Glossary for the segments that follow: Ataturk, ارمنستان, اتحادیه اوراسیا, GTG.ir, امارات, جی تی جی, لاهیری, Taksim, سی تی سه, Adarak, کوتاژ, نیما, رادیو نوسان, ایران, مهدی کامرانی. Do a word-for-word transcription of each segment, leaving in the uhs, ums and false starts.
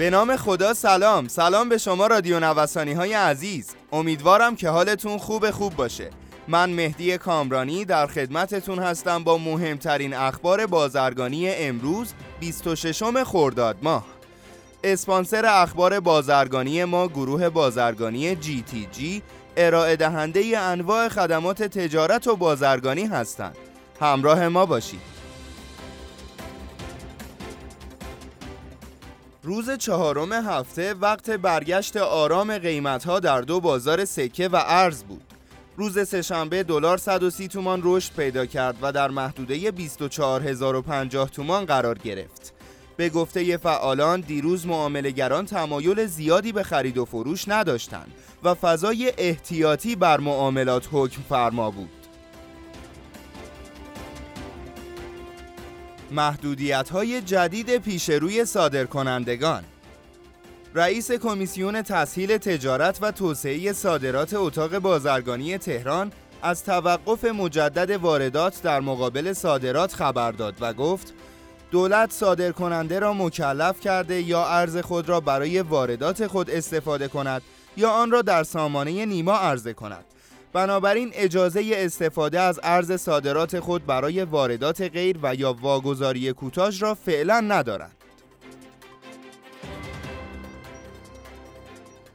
به نام خدا سلام، سلام به شما رادیو نوسانی های عزیز. امیدوارم که حالتون خوب خوب باشه. من مهدی کامرانی در خدمتتون هستم با مهمترین اخبار بازرگانی امروز بیست و ششم خردادماه. اسپانسر اخبار بازرگانی ما گروه بازرگانی جی تی جی، ارائه دهنده انواع خدمات تجارت و بازرگانی هستند. همراه ما باشید. روز چهارم هفته وقت برگشت آرام قیمت‌ها در دو بازار سکه و ارز بود. روز سه‌شنبه دلار صد و سی تومان رشد پیدا کرد و در محدوده بیست و چهار هزار و پنجاه تومان قرار گرفت. به گفته فعالان، دیروز معامله‌گران تمایل زیادی به خرید و فروش نداشتند و فضای احتیاطی بر معاملات حکم فرما بود. محدودیت‌های جدید پیش روی صادرکنندگان. رئیس کمیسیون تسهیل تجارت و توسعه صادرات اتاق بازرگانی تهران از توقف مجدد واردات در مقابل صادرات خبر داد و گفت دولت صادرکننده را مکلف کرده یا ارز خود را برای واردات خود استفاده کند یا آن را در سامانه نیما عرضه کند. بنابراین اجازه استفاده از ارز صادرات خود برای واردات غیر و یا واگذاری کوتاژ را فعلا ندارند.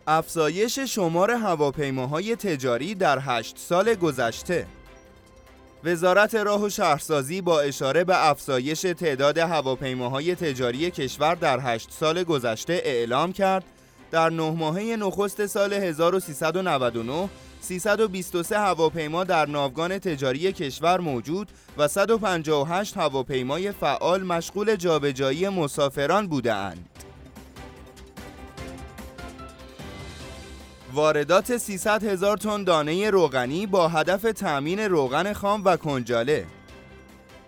افزایش شمار هواپیماهای تجاری در هشت سال گذشته. وزارت راه و شهرسازی با اشاره به افزایش تعداد هواپیماهای تجاری کشور در هشت سال گذشته اعلام کرد در نه ماهه نخست سال هزار و سیصد و نود و نه سیصد و بیست و سه هواپیما در ناوگان تجاری کشور موجود و صد و پنجاه و هشت هواپیمای فعال مشغول جابجایی مسافران بودند. واردات سیصد هزار تن دانه روغنی با هدف تامین روغن خام و کنجاله.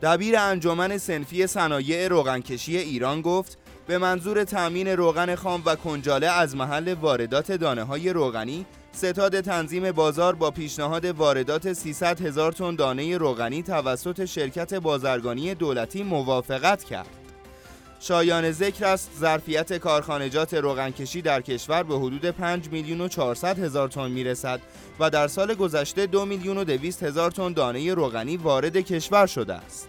دبیر انجمن صنفی صنایع روغنکشی ایران گفت به منظور تامین روغن خام و کنجاله از محل واردات دانه‌های روغنی، ستاد تنظیم بازار با پیشنهاد واردات سیصد هزار تن دانه روغنی توسط شرکت بازرگانی دولتی موافقت کرد. شایان ذکر است ظرفیت کارخانجات روغنکشی در کشور به حدود پنج میلیون و چهارصد هزار تن میرسد و در سال گذشته دو میلیون و دویست هزار تن دانه روغنی وارد کشور شده است.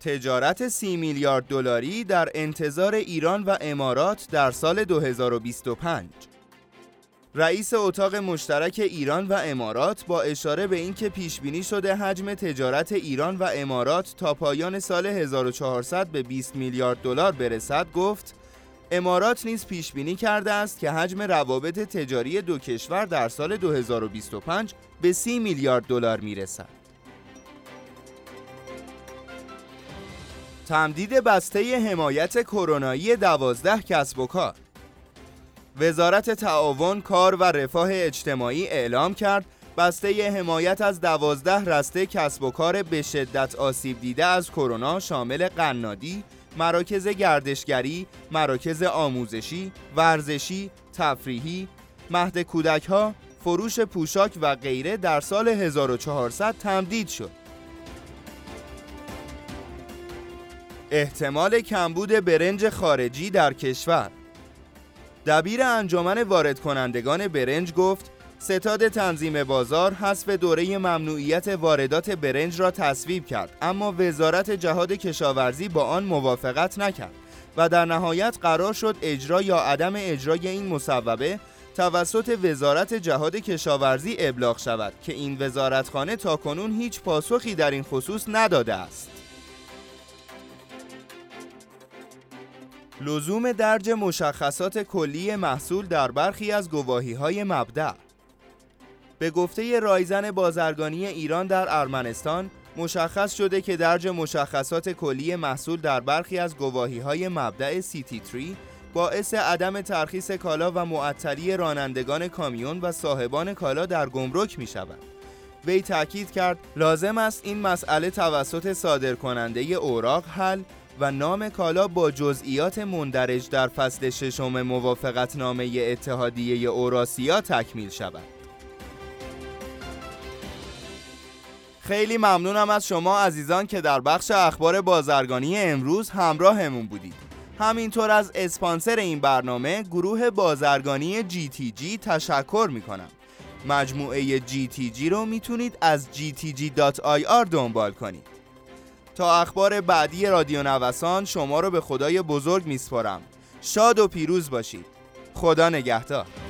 تجارت سی میلیارد دلاری در انتظار ایران و امارات در سال دو هزار و بیست و پنج. رئیس اتاق مشترک ایران و امارات با اشاره به اینکه پیش بینی شده حجم تجارت ایران و امارات تا پایان سال هزار و چهارصد به بیست میلیارد دلار برسد گفت امارات نیز پیش بینی کرده است که حجم روابط تجاری دو کشور در سال دو هزار و بیست و پنج به سی میلیارد دلار میرسد. تمدید بسته حمایت کرونایی دوازده کسب و کار. وزارت تعاون، کار و رفاه اجتماعی اعلام کرد بسته حمایت از دوازده رسته کسب و کار به شدت آسیب دیده از کرونا شامل قنادی، مراکز گردشگری، مراکز آموزشی، ورزشی، تفریحی، مهد کودک‌ها، فروش پوشاک و غیره در سال هزار و چهارصد تمدید شد. احتمال کمبود برنج خارجی در کشور. دبیر انجمن وارد کنندگان برنج گفت ستاد تنظیم بازار حذف دوره ممنوعیت واردات برنج را تصویب کرد، اما وزارت جهاد کشاورزی با آن موافقت نکرد و در نهایت قرار شد اجرا یا عدم اجرای این مصوبه توسط وزارت جهاد کشاورزی ابلاغ شود که این وزارتخانه تاکنون هیچ پاسخی در این خصوص نداده است. لزوم درج مشخصات کلی محصول در برخی از گواهی‌های مبدأ. به گفته رایزن بازرگانی ایران در ارمنستان، مشخص شده که درج مشخصات کلی محصول در برخی از گواهی‌های مبدأ سی تی سه باعث عدم ترخیص کالا و معطلی رانندگان کامیون و صاحبان کالا در گمرک می‌شود. وی تأکید کرد لازم است این مسئله توسط صادرکننده اوراق حل و نام کالا با جزئیات مندرج در فصل ششم موافقتنامه اتحادیه اوراسیا تکمیل شود. خیلی ممنونم از شما عزیزان که در بخش اخبار بازرگانی امروز همراهمون بودید. همینطور از اسپانسر این برنامه گروه بازرگانی جی تی جی تشکر میکنم. مجموعه جی تی جی رو میتونید از جی تی جی دات آی آر دنبال کنید. تا اخبار بعدی رادیو نوسان شما رو به خدای بزرگ میسپارم. شاد و پیروز باشید. خدا نگهدار.